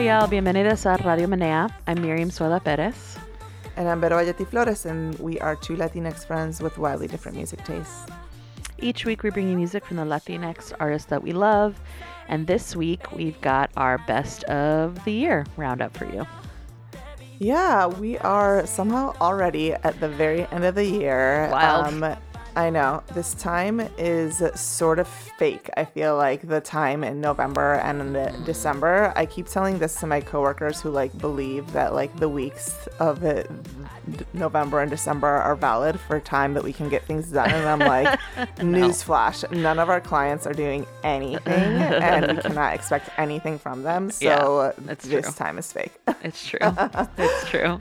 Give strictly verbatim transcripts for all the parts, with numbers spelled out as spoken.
Hola, y'all. Bienvenidos a Radio Menea. I'm Miriam Suela Perez. And I'm Vero Ayeti Flores, and we are two Latinx friends with wildly different music tastes. Each week, we bring you music from the Latinx artists that we love. And this week, we've got our best of the year roundup for you. Yeah, we are somehow already at the very end of the year. Wild. Um, I know. This time is sort of fake. I feel like the time in November and in the December. I keep telling this to my coworkers who like believe that like the weeks of it, d- November and December are valid for time that we can get things done. And I'm like, no. Newsflash, none of our clients are doing anything and we cannot expect anything from them. So yeah, this true. Time is fake. It's true. It's true.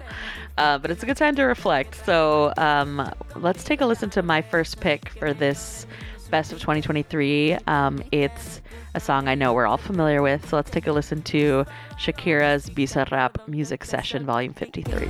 Uh, but it's a good time to reflect. So um, let's take a listen to my first pick for this best of twenty twenty-three. Um, it's a song I know we're all familiar with, so let's take a listen to Shakira's Bizarrap Music Session Volume fifty-three.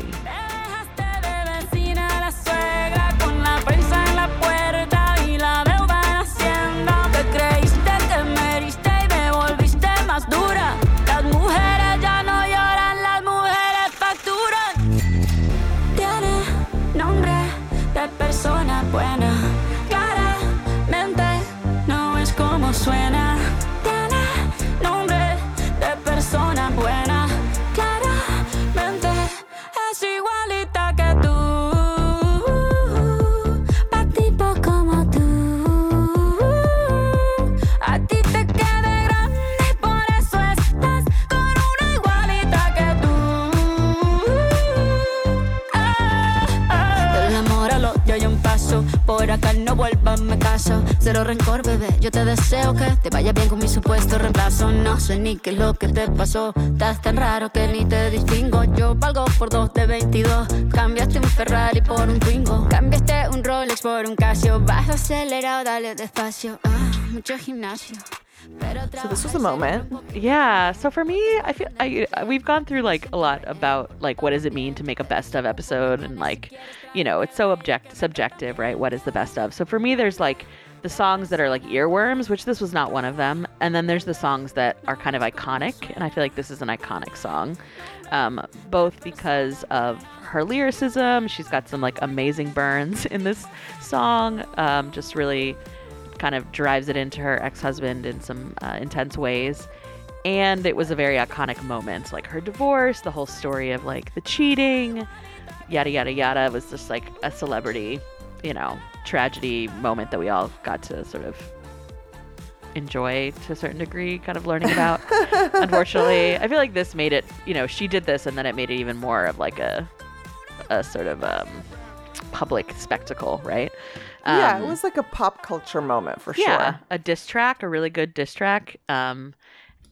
Por acá no vuelvas, me caso. Cero rencor, bebé, yo te deseo que te vaya bien con mi supuesto reemplazo. No sé ni qué es lo que te pasó. Estás tan raro que ni te distingo. Yo valgo por dos de veintidós. Cambiaste un Ferrari por un Twingo. Cambiaste un Rolex por un Casio. Bajo acelerado, dale despacio. Ah, mucho gimnasio. So this was a moment. Yeah. So for me, I feel I, we've gone through like a lot about like what does it mean to make a best of episode and like, you know, it's so object subjective, right? What is the best of? So for me, there's like the songs that are like earworms, which this was not one of them. And then there's the songs that are kind of iconic. And I feel like this is an iconic song, um, both because of her lyricism. She's got some like amazing burns in this song. Um, just really kind of drives it into her ex-husband in some uh, intense ways. And it was a very iconic moment, like her divorce, the whole story of like the cheating, yada, yada, yada. It was just like a celebrity, you know, tragedy moment that we all got to sort of enjoy to a certain degree, kind of learning about. Unfortunately, I feel like this made it, you know, she did this and then it made it even more of like a, a sort of um, public spectacle, right? Um, yeah, it was like a pop culture moment for yeah, sure. Yeah, a diss track, a really good diss track. Um,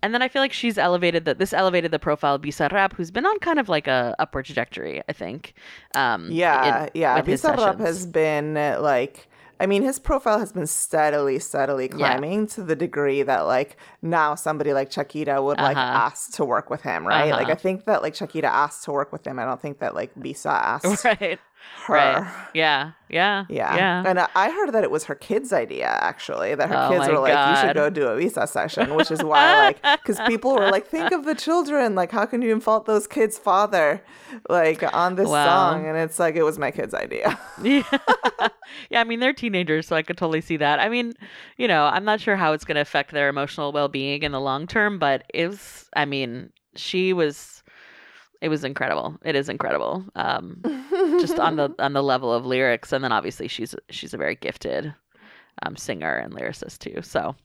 and then I feel like she's elevated that this elevated the profile of Bizarrap, who's been on kind of like a upward trajectory, I think. Um, yeah, in, yeah. Bizarrap has been like, I mean, his profile has been steadily, steadily climbing yeah. to the degree that like now somebody like Shakira would uh-huh. like ask to work with him, right? Uh-huh. Like I think that like Shakira asked to work with him. I don't think that like Bisa asked. Right. Her. Right. Yeah. Yeah. Yeah. Yeah. And uh, I heard that it was her kids' idea, actually, that her oh kids were like, God. You should go do a Bisa session, which is why, like, because people were like, think of the children. Like, how can you fault those kids' father, like, on this wow. song? And it's like, it was my kids' idea. Yeah. Yeah. I mean, they're teenagers, so I could totally see that. I mean, you know, I'm not sure how it's going to affect their emotional well-being in the long term, but it was, I mean, she was. It was incredible. It is incredible. Um, just on the on the level of lyrics, and then obviously she's she's a very gifted um, singer and lyricist too. So,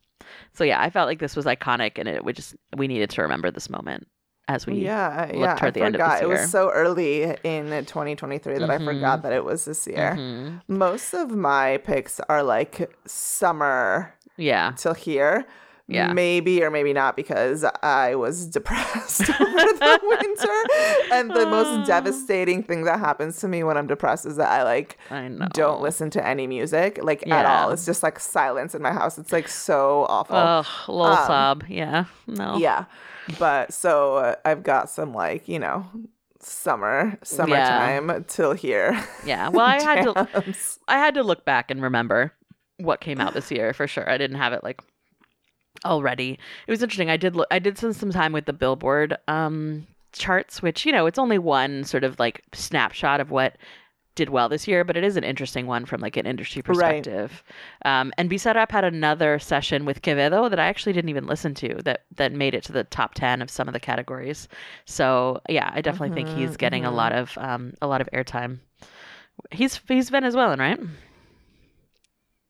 so yeah, I felt like this was iconic, and it we just we needed to remember this moment as we yeah looked yeah. toward the I end forgot. Of this year. It was so early in twenty twenty-three that mm-hmm. I forgot that it was this year. Mm-hmm. Most of my picks are like summer, yeah, till here. Yeah. Maybe or maybe not because I was depressed over the winter. And the most devastating thing that happens to me when I'm depressed is that I like I know. Don't listen to any music like yeah. at all. It's just like silence in my house. It's like so awful. Ugh, little um, sob. Yeah. No. Yeah. But so uh, I've got some like, you know, summer summertime yeah. till here. Yeah. Well, I had to I had to look back and remember what came out this year for sure. I didn't have it like already. It was interesting. I did look, I did spend some time with the Billboard um, charts, which, you know, it's only one sort of like snapshot of what did well this year, but it is an interesting one from like an industry perspective. Right. Um, and Bizarrap had another session with Quevedo that I actually didn't even listen to that that made it to the top ten of some of the categories. So yeah, I definitely mm-hmm, think he's getting mm-hmm. a lot of um, a lot of airtime. He's he's Venezuelan, right?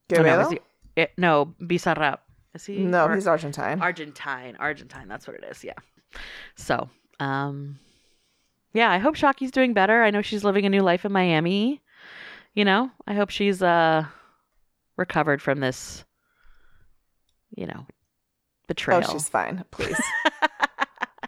Quevedo? Oh, no, he, it, no, Bizarrap. Is he? No, or, he's Argentine. Argentine, Argentine. That's what it is. Yeah. So. Um, Yeah, I hope Shaki's doing better. I know she's living a new life in Miami. You know, I hope she's uh, recovered from this, you know, betrayal. Oh, she's fine. Please.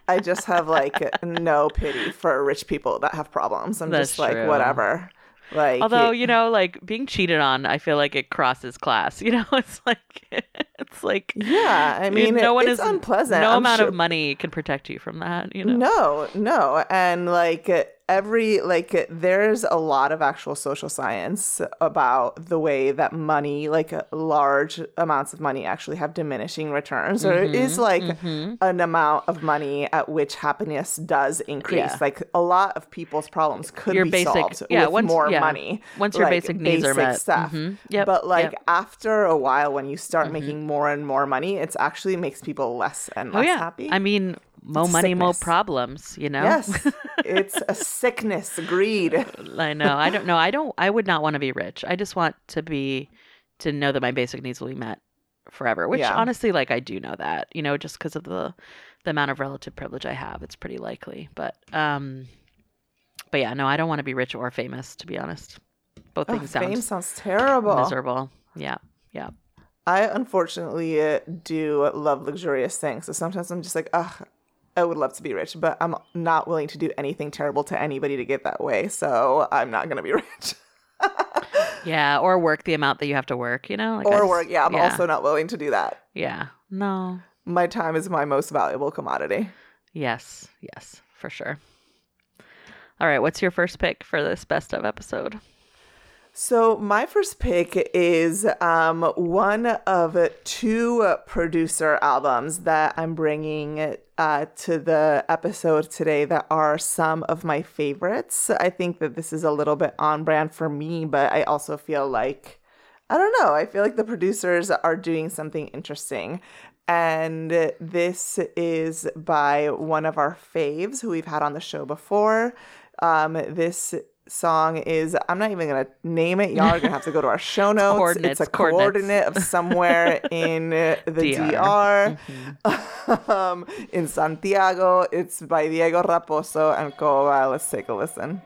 I just have, like, no pity for rich people that have problems. I'm That's just like, true. Whatever. Like, although, you know, like, being cheated on, I feel like it crosses class. You know, it's like, it's like, yeah, I mean, no it, one it's is unpleasant. No I'm amount sure. of money can protect you from that. You know, no, no. And like every, like there's a lot of actual social science about the way that money, like large amounts of money actually have diminishing returns. Mm-hmm. Or it is like mm-hmm. an amount of money at which happiness does increase. Yeah. Like a lot of people's problems could your be basic, solved yeah, with once, more yeah. money. Once your like, basic needs basic are met. Stuff. Mm-hmm. Yep. But like yep. after a while, when you start mm-hmm. making more and more money, it actually makes people less and less oh, yeah. happy. I mean, more money, more problems, you know? Yes. It's a sickness, greed. I know. I don't know. I don't, I would not want to be rich. I just want to be, to know that my basic needs will be met forever, which yeah. honestly, like I do know that, you know, just because of the, the amount of relative privilege I have, it's pretty likely. But, um, but yeah, no, I don't want to be rich or famous, to be honest. Both oh, things sound fame sounds terrible. Miserable. Yeah. Yeah. I unfortunately do love luxurious things. So sometimes I'm just like, ugh, I would love to be rich, but I'm not willing to do anything terrible to anybody to get that way. So I'm not going to be rich. Yeah. Or work the amount that you have to work, you know? Like or just, work. Yeah. I'm yeah. also not willing to do that. Yeah. No. My time is my most valuable commodity. Yes. Yes. For sure. All right. What's your first pick for this best of episode? So my first pick is um, one of two producer albums that I'm bringing uh, to the episode today that are some of my favorites. I think that this is a little bit on brand for me, but I also feel like, I don't know, I feel like the producers are doing something interesting. And this is by one of our faves who we've had on the show before. Um, this song is, I'm not even gonna name it, y'all are gonna have to go to our show notes. It's a coordinate of somewhere in the D R, D R. Mm-hmm. um, in Santiago. It's by Diego Raposo and Cohoba. Let's take a listen.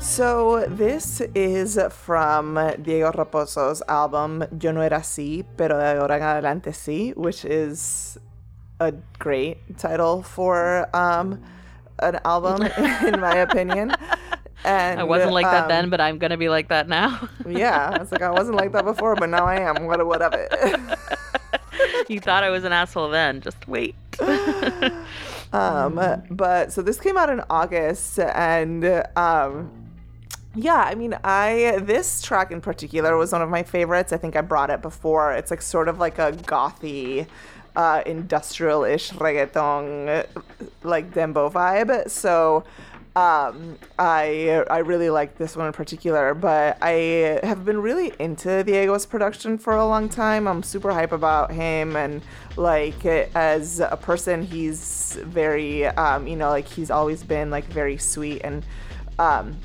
So this is from Diego Raposo's album Yo No Era Si, Pero De Ahora en Adelante Si, which is a great title for um, an album, in my opinion. And I wasn't like um, that then, but I'm going to be like that now. Yeah, I was like, I wasn't like that before, but now I am. What, what of it? You thought I was an asshole then. Just wait. um, but so this came out in August, and... Um, Yeah, I mean, I this track in particular was one of my favorites. I think I brought it before. It's like sort of like a gothy, uh, industrial-ish reggaeton, like dembow vibe. So Um, I I really like this one in particular, but I have been really into Diego's production for a long time. I'm super hype about him, and like as a person, he's very um, you know like he's always been like very sweet, and um,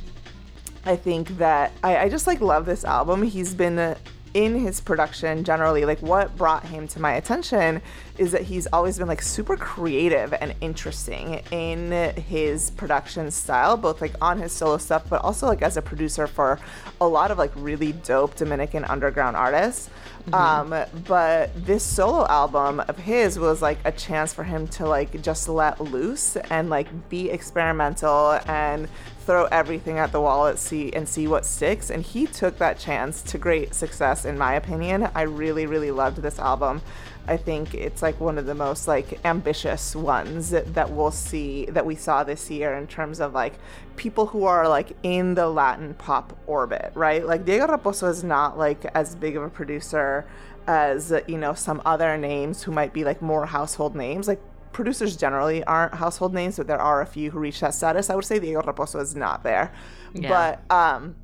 I think that I, I just like love this album. He's been uh, in his production generally, like what brought him to my attention is that he's always been like super creative and interesting in his production style, both like on his solo stuff, but also like as a producer for a lot of like really dope Dominican underground artists. Mm-hmm. Um, but this solo album of his was like a chance for him to like just let loose and like be experimental and throw everything at the wall and see and see what sticks. And he took that chance to great success, in my opinion. I really, really loved this album. I think it's like one of the most like ambitious ones that we'll see that we saw this year in terms of like people who are like in the Latin pop orbit, right? Like Diego Raposo is not like as big of a producer as, you know, some other names who might be like more household names. Like producers generally aren't household names, but there are a few who reach that status. I would say Diego Raposo is not there. Yeah. But um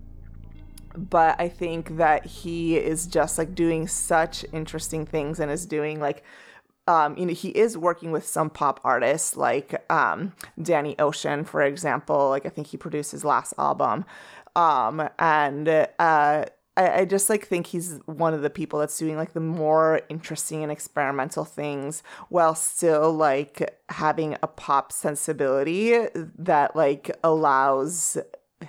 But I think that he is just like doing such interesting things and is doing like, um, you know, he is working with some pop artists like um, Danny Ocean, for example. Like I think he produced his last album. Um, and uh, I, I just like think he's one of the people that's doing like the more interesting and experimental things while still like having a pop sensibility that like allows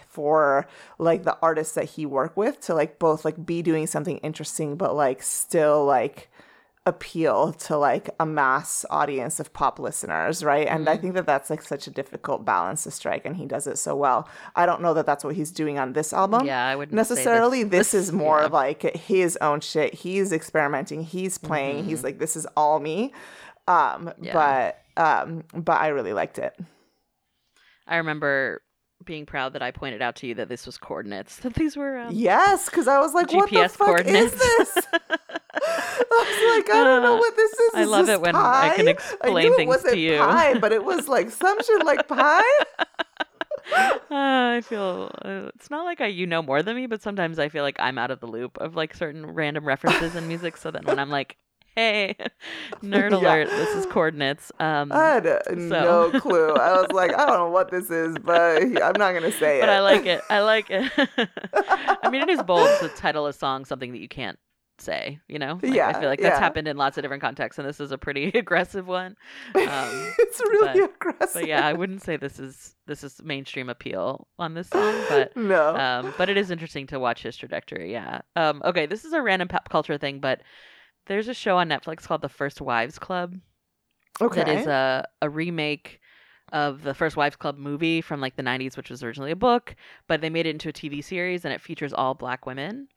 for like the artists that he worked with to like both like be doing something interesting but like still like appeal to like a mass audience of pop listeners, right? Mm-hmm. And I think that that's like such a difficult balance to strike, and he does it so well. I don't know that that's what he's doing on this album. Yeah, I wouldn't necessarily say this. This is more yeah. of like his own shit. He's experimenting, he's playing, mm-hmm. he's like, this is all me. Um yeah. but um but I really liked it. I remember being proud that I pointed out to you that this was coordinates, that these were um, yes, because I was like, G P S, what the fuck is this? I was like, I don't uh, know what this is. I is love it when pie? I can explain I knew things it wasn't to you. Pie, but it was like some shit like pie. uh, I feel uh, it's not like I you know more than me, but sometimes I feel like I'm out of the loop of like certain random references in music. So then when I'm like, hey, nerd alert, yeah. this is coordinates. Um, I had so. no clue. I was like, I don't know what this is, but I'm not going to say but it. But I like it. I like it. I mean, it is bold to title a song something that you can't say, you know? Like, yeah. I feel like that's yeah. happened in lots of different contexts, and this is a pretty aggressive one. Um, it's really but, aggressive. But yeah, I wouldn't say this is this is mainstream appeal on this song, but no. Um, but it is interesting to watch his trajectory, yeah. Um, okay, this is a random pop culture thing, but there's a show on Netflix called The First Wives Club. Okay. That is a, a remake of the First Wives Club movie from like the nineties, which was originally a book, but they made it into a T V series, and it features all black women.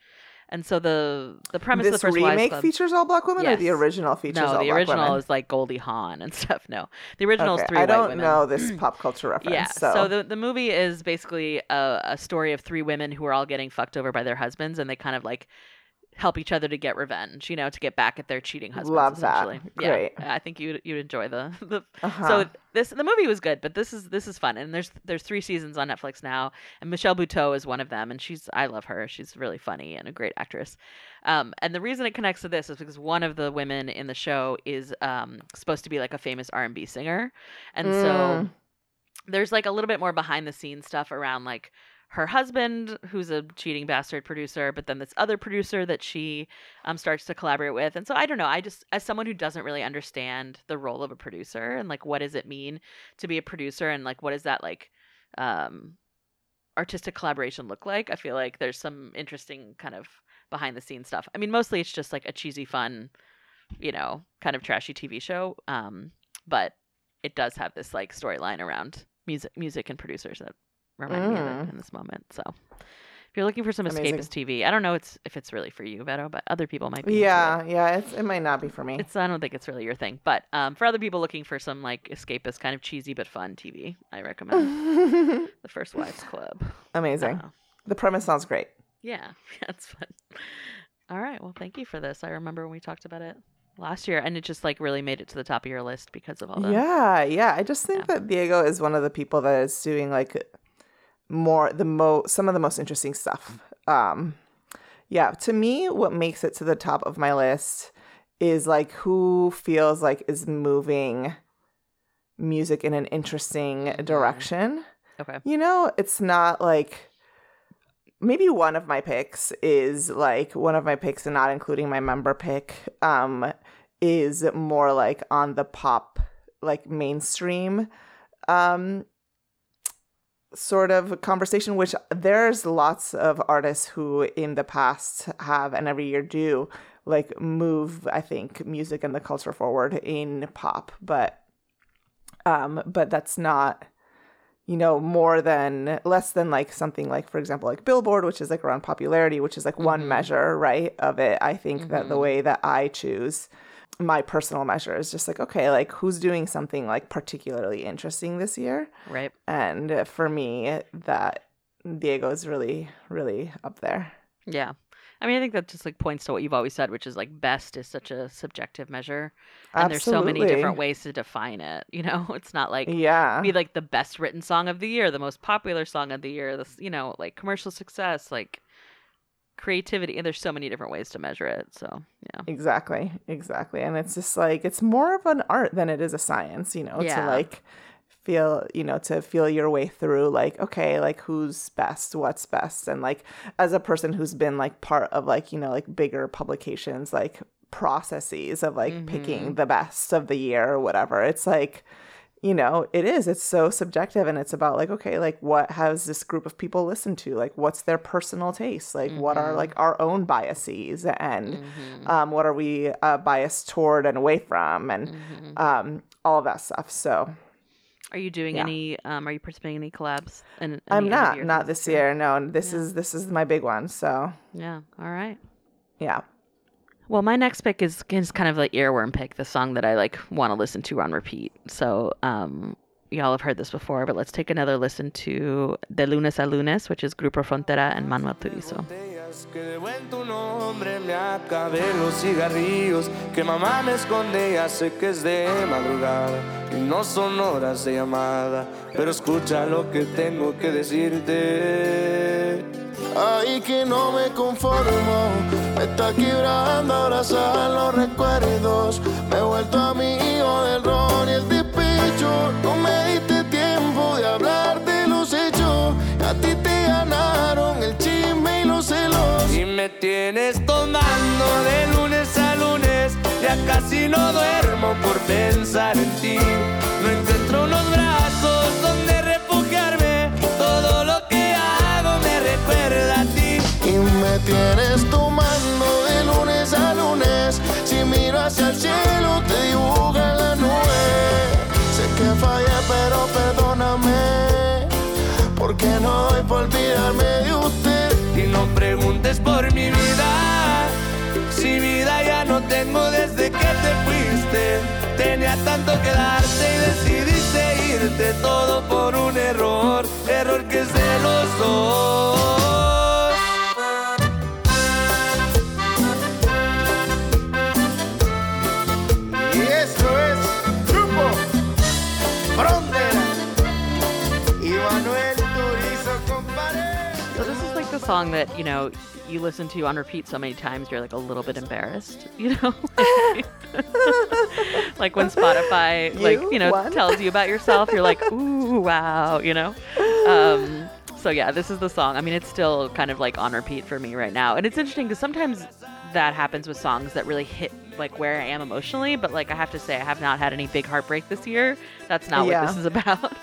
And so the the premise this of the First Wives Club... This remake features all black women, yes. or the original features no, all black women? No, the original is like Goldie Hawn and stuff. No, the original okay. is three I white women. I don't know this pop culture reference. Yeah, so, so the, the movie is basically a, a story of three women who are all getting fucked over by their husbands, and they kind of like help each other to get revenge, you know, to get back at their cheating husbands. Love essentially. That. Great. Yeah, I think you'd you'd enjoy the the. Uh-huh. So this the movie was good, but this is this is fun, and there's there's three seasons on Netflix now, and Michelle Buteau is one of them, and she's I love her. She's really funny and a great actress. Um, and the reason it connects to this is because one of the women in the show is um supposed to be like a famous R and B singer, and mm. so there's like a little bit more behind the scenes stuff around like her husband, who's a cheating bastard producer, but then this other producer that she um, starts to collaborate with. And so I don't know. I just, as someone who doesn't really understand the role of a producer and like, what does it mean to be a producer? And like, what does that like um, artistic collaboration look like? I feel like there's some interesting kind of behind the scenes stuff. I mean, mostly it's just like a cheesy, fun, you know, kind of trashy T V show. Um, but it does have this like storyline around music, music and producers that remind mm. me of it in this moment. So if you're looking for some Amazing. escapist T V, I don't know it's if it's really for you, Vero, but other people might be. Yeah, into it. yeah, it's, it might not be for me. It's I don't think it's really your thing, but um, for other people looking for some like escapist kind of cheesy but fun T V, I recommend The First Wives Club. Amazing. Uh, the premise sounds great. Yeah, that's fun. All right, well, thank you for this. I remember when we talked about it last year, and it just like really made it to the top of your list because of all that. Yeah, yeah. I just think yeah. that Diego is one of the people that is doing like more the mo some of the most interesting stuff. Um, yeah, to me, what makes it to the top of my list is like who feels like is moving music in an interesting direction. Okay, you know, it's not like. Maybe one of my picks is like one of my picks, and not including my member pick, um, is more like on the pop, like mainstream, um, sort of conversation. Which there's lots of artists who in the past have and every year do like move, I think, music and the culture forward in pop, but, um, but that's not. You know, more than, less than like something like, for example, like Billboard, which is like around popularity, which is like mm-hmm. one measure, right, of it. I think mm-hmm. that the way that I choose my personal measure is just like, okay, like who's doing something like particularly interesting this year? Right. And for me, that Diego is really, really up there. Yeah. I mean, I think that just like points to what you've always said, which is like best is such a subjective measure. And Absolutely. There's so many different ways to define it. You know, it's not like yeah. be like the best written song of the year, the most popular song of the year, this, you know, like commercial success, like creativity. And there's so many different ways to measure it. So, yeah. Exactly. Exactly. And it's just like it's more of an art than it is a science, you know, yeah. to like feel, you know, to feel your way through like, okay, like who's best, what's best. And like, as a person who's been like part of like, you know, like bigger publications, like processes of like mm-hmm. picking the best of the year or whatever, it's like, you know, it is, it's so subjective. And it's about like, okay, like what has this group of people listened to? Like, what's their personal taste? Like, mm-hmm. what are like our own biases and mm-hmm. um, what are we uh, biased toward and away from and mm-hmm. um, all of that stuff. So Are you doing yeah. any, um, are you participating in any collabs? And I'm not, not this year. No, this yeah. is, this is my big one. So yeah. All right. Yeah. Well, my next pick is, is kind of like earworm pick, the song that I like want to listen to on repeat. So, um, y'all have heard this before, but let's take another listen to De Lunes a Lunes, which is Grupo Frontera and Manuel Turizo. Que de tu nombre me acabé los cigarrillos que mamá me esconde, ya sé que es de madrugada y no son horas de llamada, pero escucha lo que tengo que decirte. Ay, que no me conformo, me está quebrando abrazar los recuerdos, me he vuelto amigo del ron y el despecho, no me diste tiempo de hablar de los hechos, a ti te ganaron el chisme y los celos. Y me tienes tomando de lunes a lunes, ya casi no duermo por pensar en ti. No encuentro unos brazos donde refugiarme, todo lo que hago me recuerda a ti. Y me tienes tomando de lunes a lunes, si miro hacia el cielo te dibujan la nube. Sé que fallé pero perdóname, porque no doy por olvidarme de usted. Y no preguntes por mi vida, si vida ya no tengo desde que te fuiste. Tenía tanto que darte y decidiste irte, todo por un error, error que es de los dos. Y esto es Grupo Frontera y Manuel Turizo, compadre. So this is like the song that, you know, you listen to on repeat so many times you're like a little bit embarrassed, you know? Like when Spotify, you like, you know, won? Tells you about yourself, you're like, ooh, wow, you know? Um, so yeah, this is the song. I mean, it's still kind of like on repeat for me right now. And it's interesting because sometimes that happens with songs that really hit like where I am emotionally, but like I have to say I have not had any big heartbreak this year. That's not yeah. what this is about.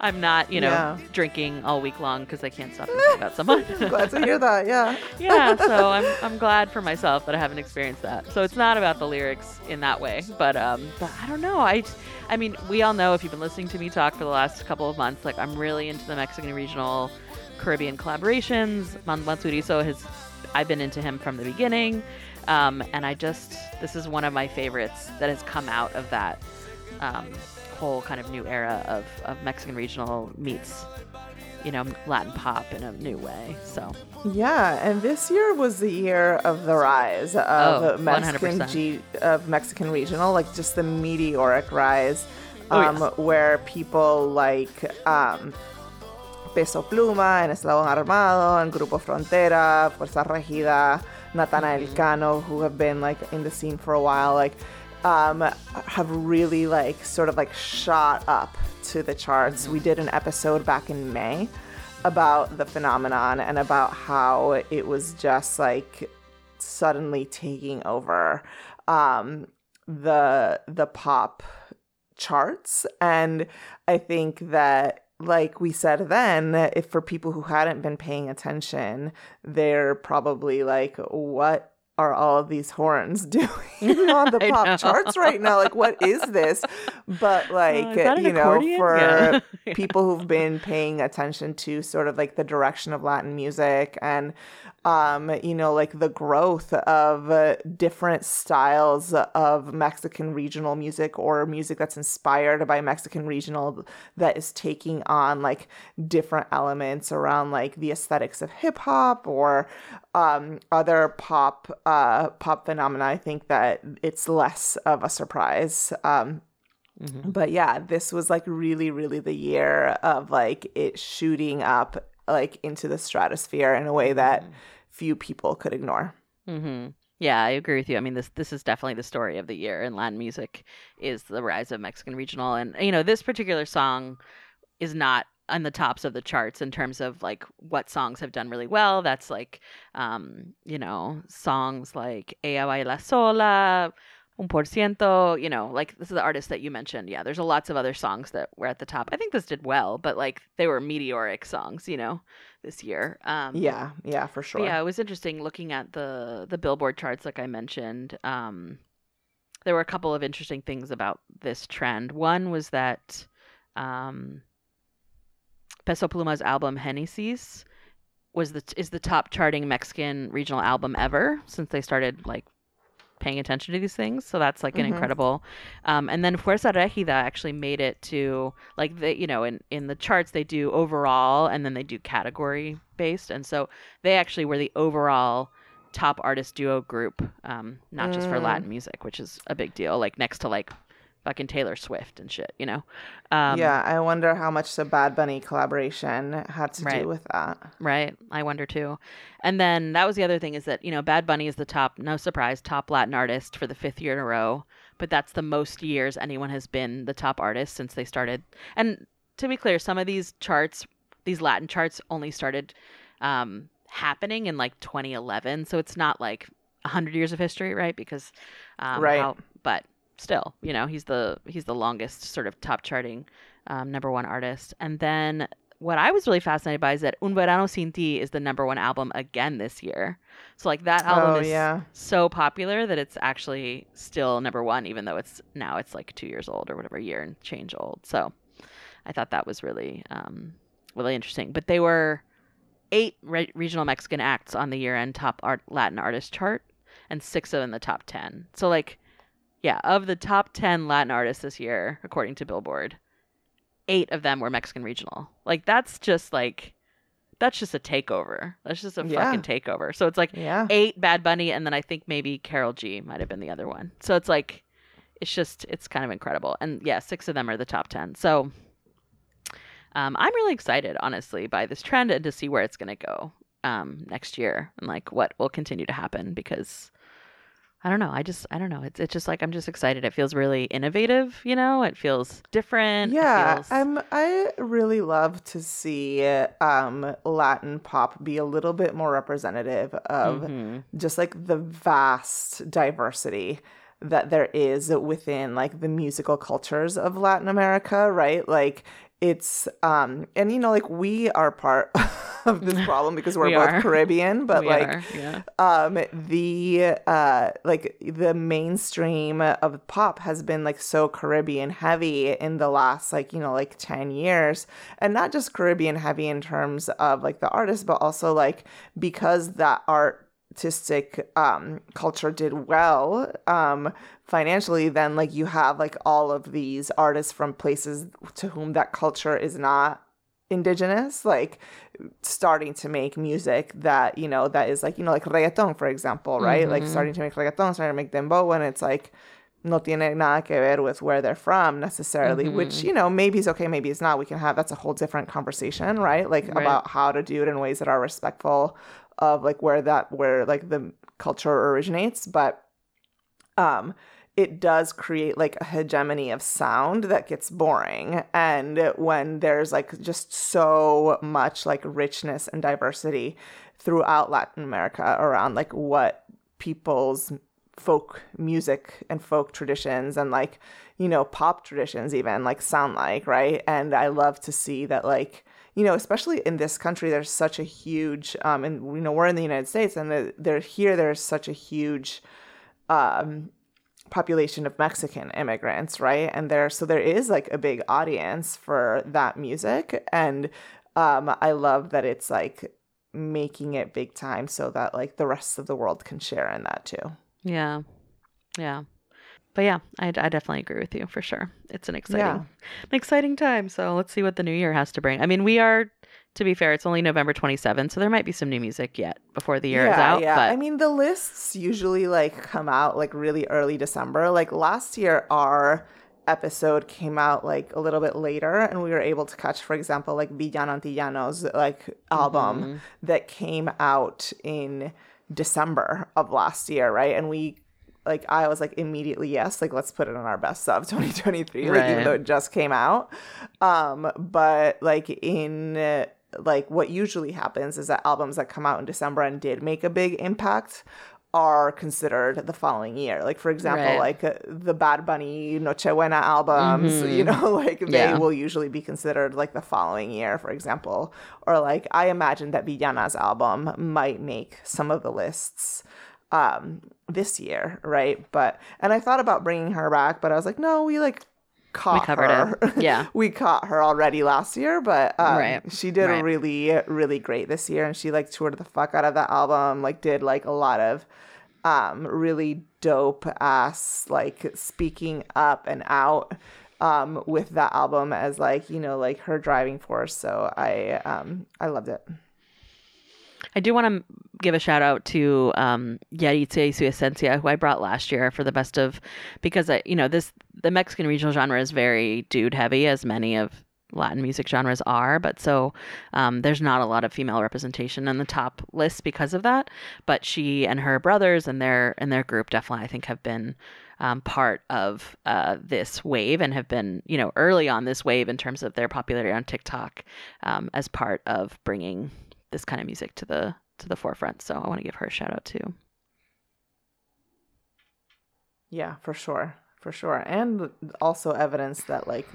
I'm not, you know, yeah. drinking all week long because I can't stop thinking about someone. Glad to hear that, yeah. Yeah, so I'm I'm glad for myself that I haven't experienced that. So it's not about the lyrics in that way, but um, but I don't know. I, I mean, we all know if you've been listening to me talk for the last couple of months, like I'm really into the Mexican regional Caribbean collaborations. Manuel Turizo has, I've been into him from the beginning. Um, and I just, this is one of my favorites that has come out of that um, whole kind of new era of, of Mexican regional meets you know, Latin pop in a new way. So yeah, and this year was the year of the rise of oh, Mexican G- of Mexican regional, like just the meteoric rise, um, oh, yeah. where people like um, Peso Pluma and Eslabón Armado and Grupo Frontera, Fuerza Regida, Natanael Cano, who have been like in the scene for a while, like um, have really like sort of like shot up to the charts. We did an episode back in May about the phenomenon and about how it was just like suddenly taking over um, the the pop charts. And I think that, like we said then, if for people who hadn't been paying attention, they're probably like, what are all of these horns doing on the pop charts right now? Like, what is this? But like, uh, you know, accordion? for yeah. yeah. people who've been paying attention to sort of like the direction of Latin music and, um, you know, like the growth of uh, different styles of Mexican regional music or music that's inspired by Mexican regional that is taking on like different elements around like the aesthetics of hip hop or um, other pop uh, pop phenomena, I think that it's less of a surprise. Um, mm-hmm. But yeah, this was like really, really the year of like it shooting up like into the stratosphere in a way that few people could ignore. Mm-hmm. Yeah, I agree with you. I mean, this this is definitely the story of the year in Latin music, is the rise of Mexican regional. And, you know, this particular song is not on the tops of the charts in terms of like what songs have done really well. That's like, um, you know, songs like Ella Baila Sola, Un Por Ciento, you know, like this is the artist that you mentioned. Yeah, there's a lots of other songs that were at the top. I think this did well, but like they were meteoric songs, you know, this year. Um, yeah, yeah, for sure. Yeah, it was interesting looking at the the Billboard charts, like I mentioned. Um, there were a couple of interesting things about this trend. One was that um, Peso Pluma's album Genesis was the is the top charting Mexican regional album ever since they started like paying attention to these things. So that's like an mm-hmm. incredible um and then Fuerza Regida actually made it to like the, you know, in in the charts they do overall and then they do category based, and so they actually were the overall top artist duo group, um not mm. just for Latin music, which is a big deal, like next to like fucking Taylor Swift and shit, you know. Um yeah, I wonder how much the Bad Bunny collaboration had to right. do with that. Right, I wonder too. And then that was the other thing, is that, you know, Bad Bunny is the top, no surprise, top Latin artist for the fifth year in a row, but that's the most years anyone has been the top artist since they started. And to be clear, some of these charts, these Latin charts, only started um happening in like twenty eleven, so it's not like one hundred years of history, right? Because um right how, but still, you know, he's the he's the longest sort of top charting um, number one artist. And then what I was really fascinated by is that Un Verano Sin Ti is the number one album again this year. So like that album oh, is yeah. so popular that it's actually still number one, even though it's now it's like two years old or whatever, a year and change old. So I thought that was really, um, really interesting. But they were eight re- regional Mexican acts on the year-end top art- Latin artist chart and six of them in the top ten. So like, yeah, of the top ten Latin artists this year, according to Billboard, eight of them were Mexican regional. Like, that's just like, that's just a takeover. That's just a yeah. fucking takeover. So it's like yeah. eight Bad Bunny, and then I think maybe Karol G might have been the other one. So it's like, it's just, it's kind of incredible. And yeah, six of them are the top ten. So um, I'm really excited, honestly, by this trend and to see where it's going to go um, next year and like what will continue to happen, because I don't know. I just, I don't know. It's it's just like, I'm just excited. It feels really innovative, you know, it feels different. Yeah. It feels... I'm, I really love to see um, Latin pop be a little bit more representative of mm-hmm. just like the vast diversity that there is within like the musical cultures of Latin America, right? Like it's, um, and you know, like we are part of this problem because we're we both are. Caribbean, but we like yeah. um the uh like the mainstream of pop has been like so Caribbean heavy in the last like, you know, like ten years, and not just Caribbean heavy in terms of like the artists, but also like because that artistic um culture did well um financially, then like you have like all of these artists from places to whom that culture is not indigenous, like starting to make music that, you know, that is like, you know, like reggaeton, for example, right? Mm-hmm. Like starting to make reggaeton, starting to make dembow, when it's like, no tiene nada que ver with where they're from necessarily, mm-hmm. which, you know, maybe it's okay, maybe it's not. We can have, that's a whole different conversation, right? Like right. about how to do it in ways that are respectful of like where that, where like the culture originates. But um, it does create like a hegemony of sound that gets boring. And when there's like just so much like richness and diversity throughout Latin America around like what people's folk music and folk traditions and like, you know, pop traditions even like sound like, right? And I love to see that, like, you know, especially in this country, there's such a huge um and, you know, we're in the United States, and they're here, there's such a huge um population of Mexican immigrants, right? And there, so there is like a big audience for that music. And um I love that it's like making it big time so that like the rest of the world can share in that too. Yeah. Yeah. But yeah, I, I definitely agree with you for sure. It's an exciting, yeah. an exciting time. So let's see what the new year has to bring. I mean, we are, to be fair, it's only November twenty-seventh. So there might be some new music yet before the year yeah, is out. Yeah. But I mean, the lists usually like come out like really early December. Like last year, our episode came out like a little bit later, and we were able to catch, for example, like Villano Antillano's like album mm-hmm. that came out in December of last year, right? And we like I was like immediately yes like let's put it on our best of twenty twenty-three, right. Like even though it just came out, um but like in uh, like what usually happens is that albums that come out in December and did make a big impact are considered the following year. Like, for example, right. like uh, the Bad Bunny Noche Buena albums, mm-hmm. you know, like they yeah. will usually be considered like the following year, for example. Or like I imagine that Villana's album might make some of the lists um, this year, right? But, and I thought about bringing her back, but I was like, no, we like caught we covered her. It. Yeah. We caught her already last year, but um, right. she did right. really, really great this year. And she like toured the fuck out of that album, like did like a lot of um, really dope ass, like speaking up and out um, with that album as like, you know, like her driving force. So I, um, I loved it. I do want to give a shout out to um, Yaritza y Su Esencia, who I brought last year for the best of, because I, you know, this the Mexican regional genre is very dude heavy, as many of Latin music genres are, but so um, there's not a lot of female representation on the top list because of that. But she and her brothers and their and their group definitely, I think, have been um, part of uh, this wave and have been, you know, early on this wave in terms of their popularity on TikTok um, as part of bringing this kind of music to the to the forefront. So I want to give her a shout out too. Yeah, for sure. For sure. And also evidence that like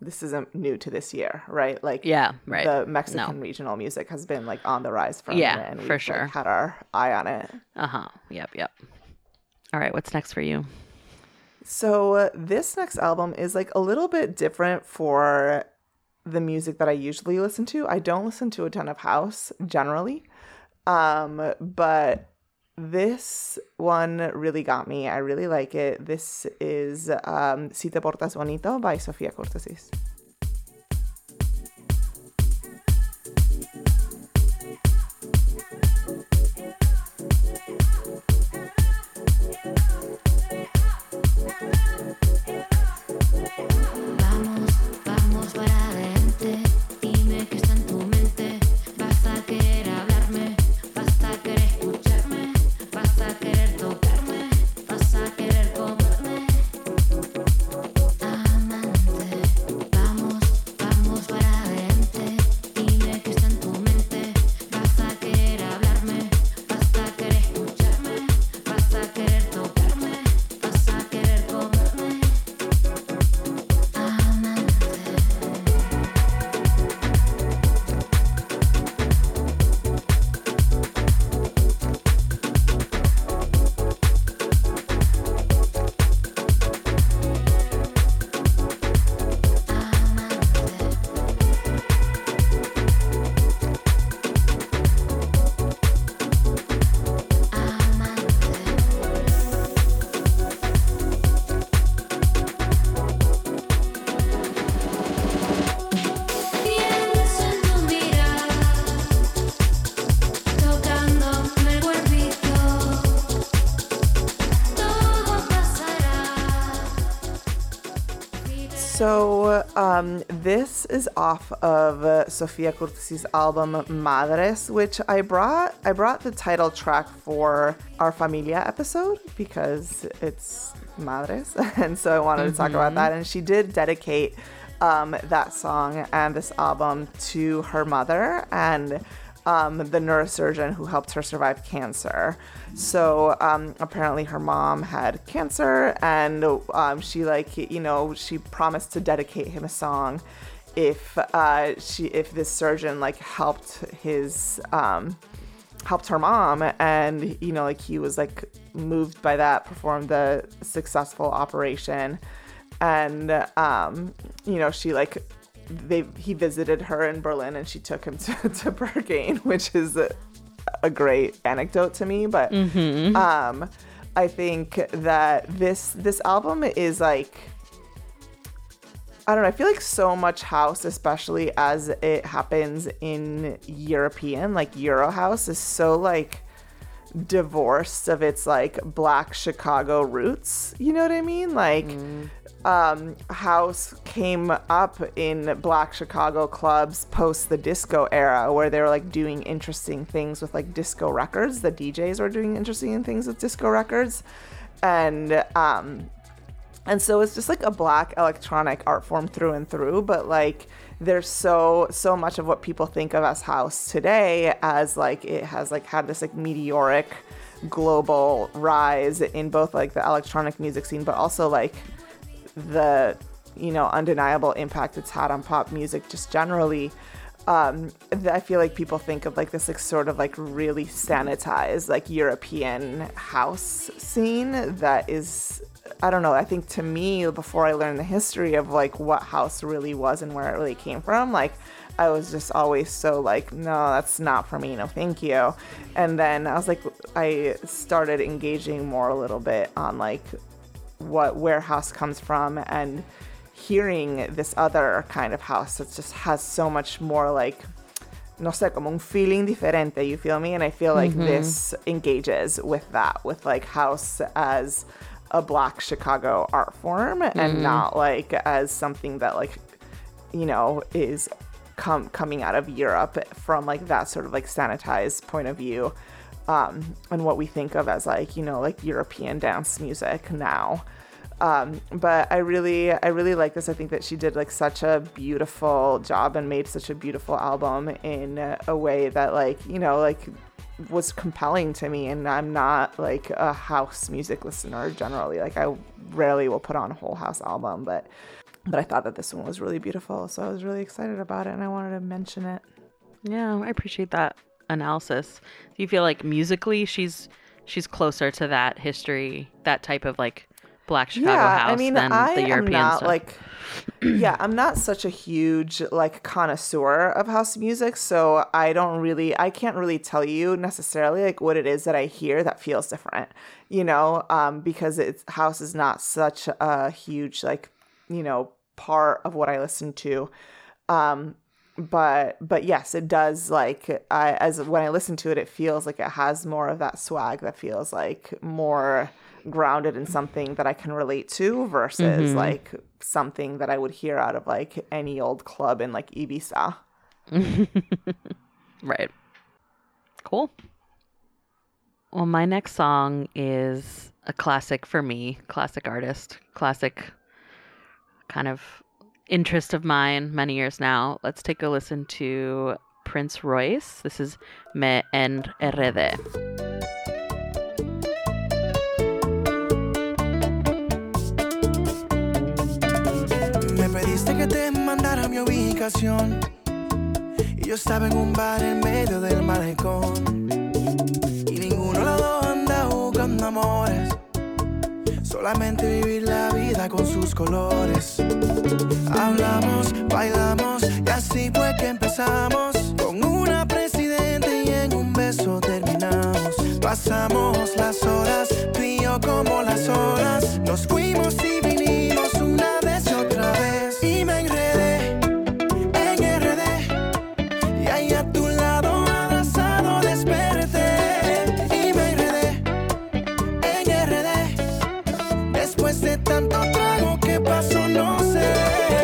this isn't new to this year, right? Like yeah, right. the Mexican no. regional music has been like on the rise for yeah, a minute, and we've for sure. like, had our eye on it. Uh-huh. Yep, yep. All right, what's next for you? So uh, this next album is like a little bit different for the music that I usually listen to. I don't listen to a ton of house generally, um, but this one really got me. I really like it. This is um, Si Te Portas Bonito by Sofía Cortesis. Vamos So um, this is off of uh, Sofía Curtis's album Madres, which I brought. I brought the title track for our Familia episode because it's Madres, and so I wanted mm-hmm. to talk about that. And she did dedicate um, that song and this album to her mother and um, the neurosurgeon who helped her survive cancer. So um, apparently her mom had cancer, and um, she like you know she promised to dedicate him a song if uh, she if this surgeon like helped his um, helped her mom, and you know like he was like moved by that, performed the successful operation, and um, you know she like they he visited her in Berlin, and she took him to, to Berghain, which is a, a great anecdote to me, but mm-hmm. um, I think that this this album is like, I don't know, I feel like so much house, especially as it happens in European, like Euro house is so like divorced of its like Black Chicago roots, you know what I mean? Like mm. um, house came up in Black Chicago clubs post the disco era, where they were like doing interesting things with like disco records. The D Js were doing interesting things with disco records, and um, and so it's just like a Black electronic art form through and through. But like there's so so much of what people think of as house today as like it has like had this like meteoric global rise in both like the electronic music scene, but also like the you know undeniable impact it's had on pop music just generally. Um, I feel like people think of like this like sort of like really sanitized like European house scene that is, I don't know, I think to me, before I learned the history of like what house really was and where it really came from, like I was just always so like, no, that's not for me, no thank you. And then I was like, I started engaging more a little bit on like what where house comes from, and hearing this other kind of house that just has so much more like, no sé, como un feeling diferente, you feel me? And I feel like mm-hmm. this engages with that, with like house as a Black Chicago art form, and mm-hmm. not like as something that like, you know, is com- coming out of Europe from like that sort of like sanitized point of view, um, and what we think of as like, you know, like European dance music now. Um, but I really, I really like this. I think that she did like such a beautiful job and made such a beautiful album in a way that like, you know, like was compelling to me, and I'm not like a house music listener generally. Like I rarely will put on a whole house album, but but I thought that this one was really beautiful, so I was really excited about it and I wanted to mention it. Yeah, I appreciate that analysis. Do you feel like musically she's she's closer to that history, that type of like Black Chicago yeah, house I mean, than I the European am not, stuff? Like, yeah, I'm not such a huge like connoisseur of house music, so I don't really, I can't really tell you necessarily like what it is that I hear that feels different, you know, um, because it's house is not such a huge like, you know, part of what I listen to, um, but but yes, it does like I, as when I listen to it, it feels like it has more of that swag that feels like more grounded in something that I can relate to versus mm-hmm. like something that I would hear out of like any old club in like Ibiza. Right. Cool. Well, my next song is a classic for me, classic artist, classic kind of interest of mine many years now. Let's take a listen to Prince Royce. This is Me Enrede. Que te mandara mi ubicación y yo estaba en un bar en medio del malecón y ninguno de los dos anda buscando amores, solamente vivir la vida con sus colores. Hablamos, bailamos y así fue que empezamos, con una presidente y en un beso terminamos. Pasamos las horas, tú y yo como las olas, nos fuimos y vinimos una vez y otra vez. Tanto trago que pasó, no sé.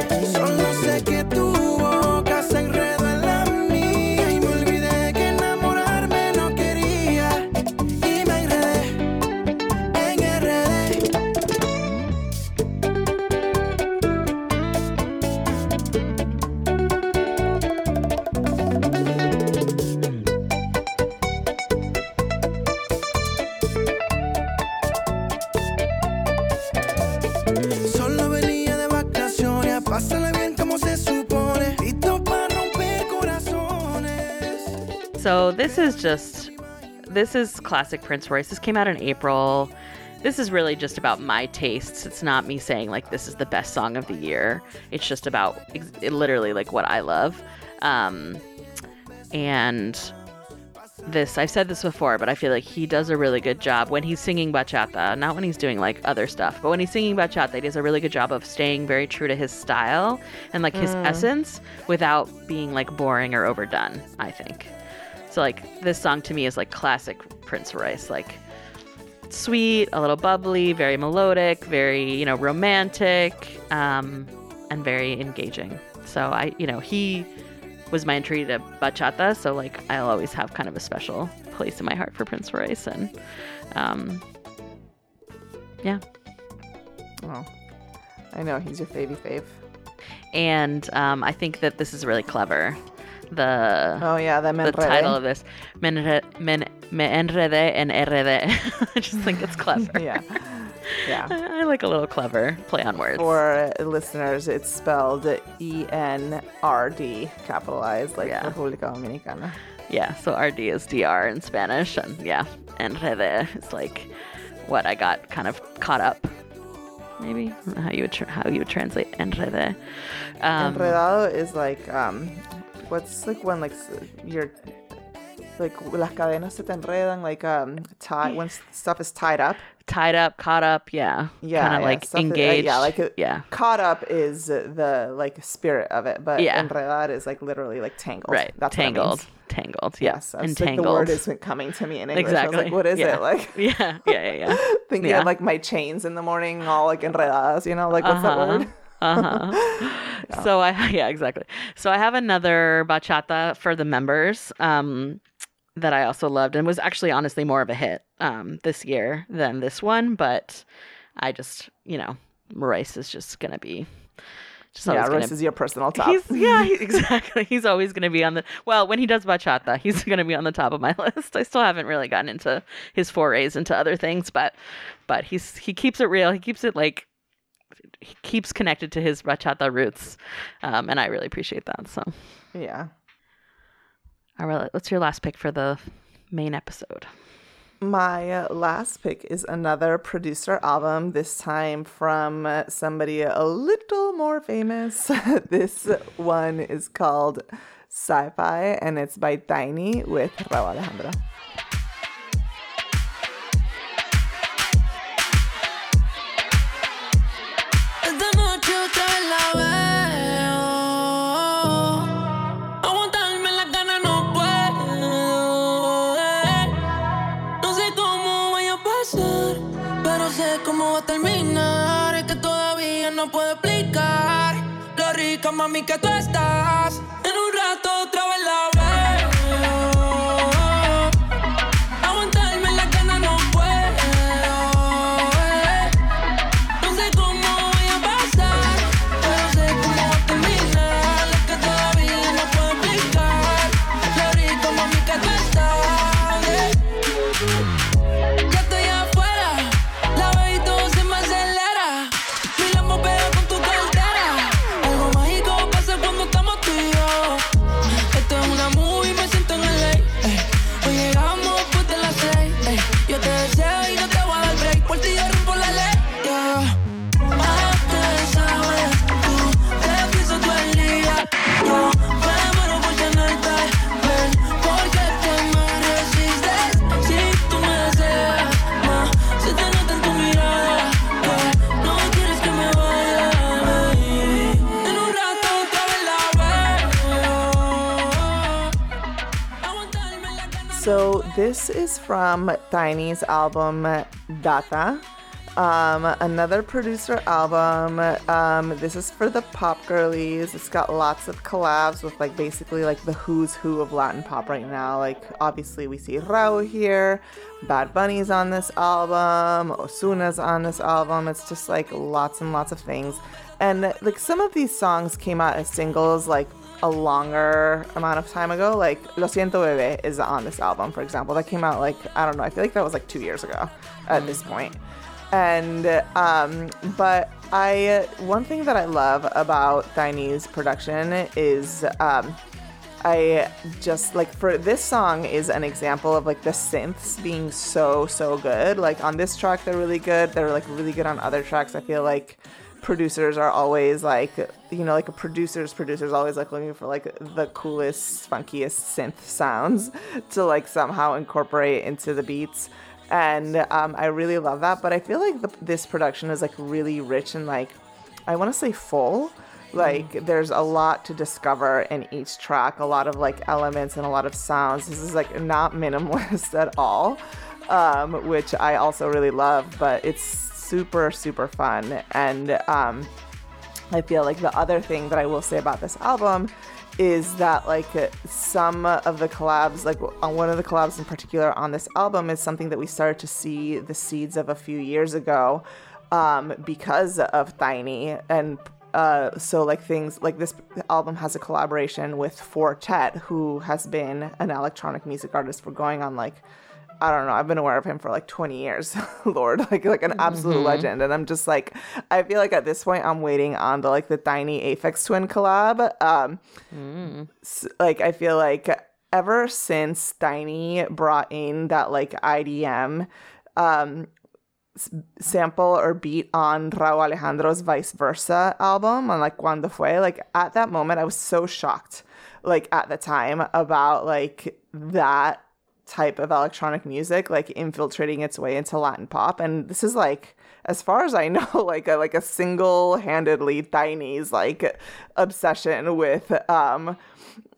So this is just, this is classic Prince Royce. This came out in April. This is really just about my tastes. It's not me saying like this is the best song of the year. It's just about it, literally like what I love. Um, and this, I've said this before, but I feel like he does a really good job when he's singing bachata, not when he's doing like other stuff, but when he's singing bachata, he does a really good job of staying very true to his style and like his mm. essence without being like boring or overdone, I think. So like this song to me is like classic Prince Royce, like sweet, a little bubbly, very melodic, very, you know, romantic, um, and very engaging. So I, you know, he was my entry to bachata, so like I'll always have kind of a special place in my heart for Prince Royce, and um, yeah. Oh, I know he's your favey fave, and um, I think that this is really clever. The oh yeah, the, the title of this, Me Enrede and Rd. I just think it's clever. Yeah, yeah. I, I like a little clever play on words. For listeners, it's spelled E N R D, capitalized, like yeah. República Dominicana. Yeah, so R D is D R in Spanish, and yeah, Enrede is like what I got kind of caught up. Maybe I don't know how you would tra- how you would translate Enrede. Um, Enredado is like. Um, What's like when like you're like las cadenas se te enredan, like um tie when stuff is tied up, tied up, caught up, yeah, yeah, kind of yeah. like stuff engaged, is, uh, yeah, like it, yeah. Caught up is the like spirit of it, but yeah. enredar is like literally like tangled, right? That's tangled, what tangled, yeah. yes, that's entangled. Like, the word isn't coming to me in English. Exactly. I was like, what is yeah. it like? Yeah, yeah, yeah. yeah. Thinking yeah. of like my chains in the morning, all like enredadas, you know, like what's uh-huh. that word? Uh-huh. yeah. So I, yeah, exactly. So I have another bachata for the members um, that I also loved and was actually honestly more of a hit um, this year than this one. But I just, you know, Royce is just going to be. Just yeah, Royce gonna, is your personal top. He's, yeah, he, exactly. He's always going to be on the, well, when he does bachata, he's going to be on the top of my list. I still haven't really gotten into his forays into other things, but, but he's, he keeps it real. He keeps it like, he keeps connected to his bachata roots, um, and I really appreciate that. So, yeah. All right, what's your last pick for the main episode? My last pick is another producer album, this time from somebody a little more famous. This one is called Sci-Fi, and it's by Tainy with Rauw Alejandro. Mami, que tú estás en un rato otra vez la veo. Aguantarme la gana no puedo. No sé cómo voy a pasar, pero sé cómo va a terminar. Lo que todavía no puedo explicar. Florito, mami, que tú estás. Ya estoy afuera, la veo y todo se me acelera. Mi lambo pega con tu cartera. Cuando estamos tú y yo, esto es una movie, me siento en el L A. Ey. Hoy llegamos pues de las seis. Ey. Yo te deseo y no te voy a dar break. Por ti yo rompo la ley. Yeah. Más te sabes tú, te pienso todo el día. Yo me muero por llenarte. Ven, porque te me resistes. Si tú me deseas, más se te nota en tu mirada. Que no quieres que me vaya. So this is from Tainy's album Data, um, another producer album. Um, this is for the pop girlies. It's got lots of collabs with like basically like the who's who of Latin pop right now. Like obviously we see Rauw here, Bad Bunny's on this album, Osuna's on this album. It's just like lots and lots of things. And like some of these songs came out as singles like a longer amount of time ago, like Lo Siento Bebe is on this album, for example. That came out like, I don't know, I feel like that was like two years ago at this point. And, um, but I, one thing that I love about Tainy's production is, um, I just, like, for this song is an example of, like, the synths being so, so good. Like, on this track, they're really good. They're, like, really good on other tracks. I feel like producers are always, like, you know, like, a producer's producer's always, like, looking for, like, the coolest, funkiest synth sounds to, like, somehow incorporate into the beats. And um, I really love that. But I feel like the, this production is, like, really rich and, like, I want to say full. Like, there's a lot to discover in each track, a lot of, like, elements and a lot of sounds. This is, like, not minimalist at all, um, which I also really love, but it's super, super fun. And um, I feel like the other thing that I will say about this album is that, like, some of the collabs, like, on one of the collabs in particular on this album is something that we started to see the seeds of a few years ago um, because of Tainy and Uh, so, like, things like this album has a collaboration with Fortet, who has been an electronic music artist for going on, like, I don't know, I've been aware of him for like twenty years, Lord, like, like an absolute mm-hmm. legend. And I'm just like, I feel like at this point I'm waiting on the, like, the Tainy Aphex Twin collab. Um, mm. so, like, I feel like ever since Tainy brought in that, like, I D M, um, sample or beat on Rauw Alejandro's Vice Versa album on, like, Cuando Fue, like, at that moment I was so shocked, like, at the time about, like, that type of electronic music, like, infiltrating its way into Latin pop. And this is, like, as far as I know, like a, like a single-handedly Tainy's, like, obsession with um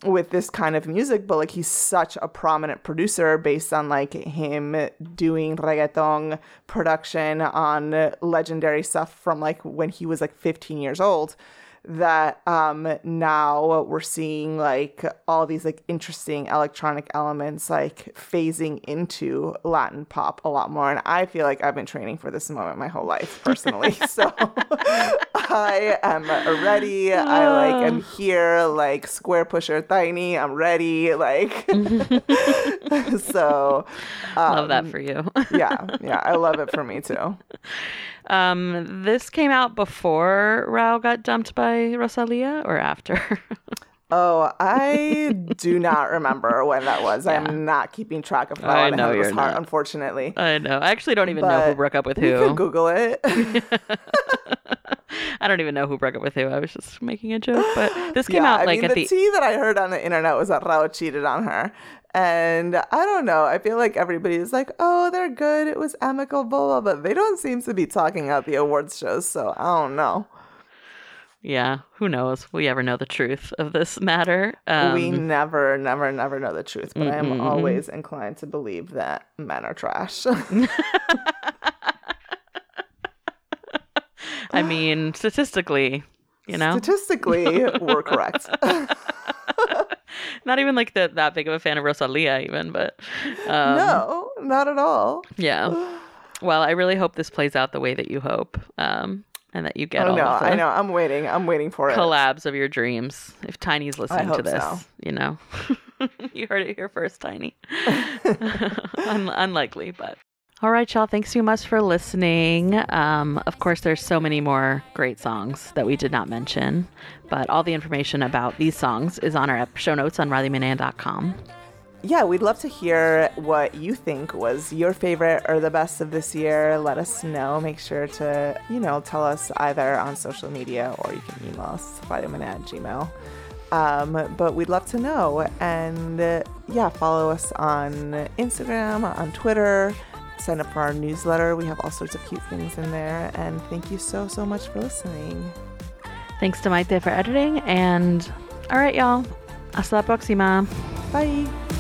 with this kind of music. But, like, he's such a prominent producer based on, like, him doing reggaeton production on legendary stuff from, like, when he was, like, fifteen years old, that um now we're seeing, like, all these, like, interesting electronic elements, like, phasing into Latin pop a lot more. And I feel like I've been training for this moment my whole life personally. So I am ready. Oh. I, like, am here, like, square pusher Tainy. I'm ready, like. So um, love that for you. yeah yeah I love it for me too. Um, this came out before Rauw got dumped by Rosalia, or after? Oh, I do not remember when that was. Yeah. I'm not keeping track of that. I know you're not. Unfortunately. I know. I actually don't even but know who broke up with who. You can Google it. I don't even know who broke up with who. I was just making a joke. But this came yeah, out I like mean, at the... the tea that I heard on the internet was that Rauw cheated on her. And I don't know. I feel like everybody is like, oh, they're good. It was amicable. But they don't seem to be talking at the awards shows. So I don't know. Yeah. Who knows? We ever know the truth of this matter. Um, we never, never, never know the truth. But mm-mm. I am always inclined to believe that men are trash. I mean, statistically, you know. Statistically, we're correct. Not even like the, that big of a fan of Rosalia even, but... Um, no, not at all. Yeah. Well, I really hope this plays out the way that you hope, um, and that you get oh, all no, of the... I know. I'm waiting. I'm waiting for collabs it. Collabs of your dreams. If Tiny's listening to this, so. You know. You heard it here first, Tiny. Un- unlikely, but... All right, y'all. Thanks so much for listening. Um, of course, there's so many more great songs that we did not mention, but all the information about these songs is on our show notes on radio menea dot com. Yeah, we'd love to hear what you think was your favorite or the best of this year. Let us know. Make sure to, you know, tell us either on social media, or you can email us, radio menea at gmail dot com. Um, but we'd love to know. And uh, yeah, follow us on Instagram, on Twitter. Sign up for our newsletter. We have all sorts of cute things in there. And thank you so, so much for listening. Thanks to Maite for editing. And all right, y'all. Hasta la próxima. Bye.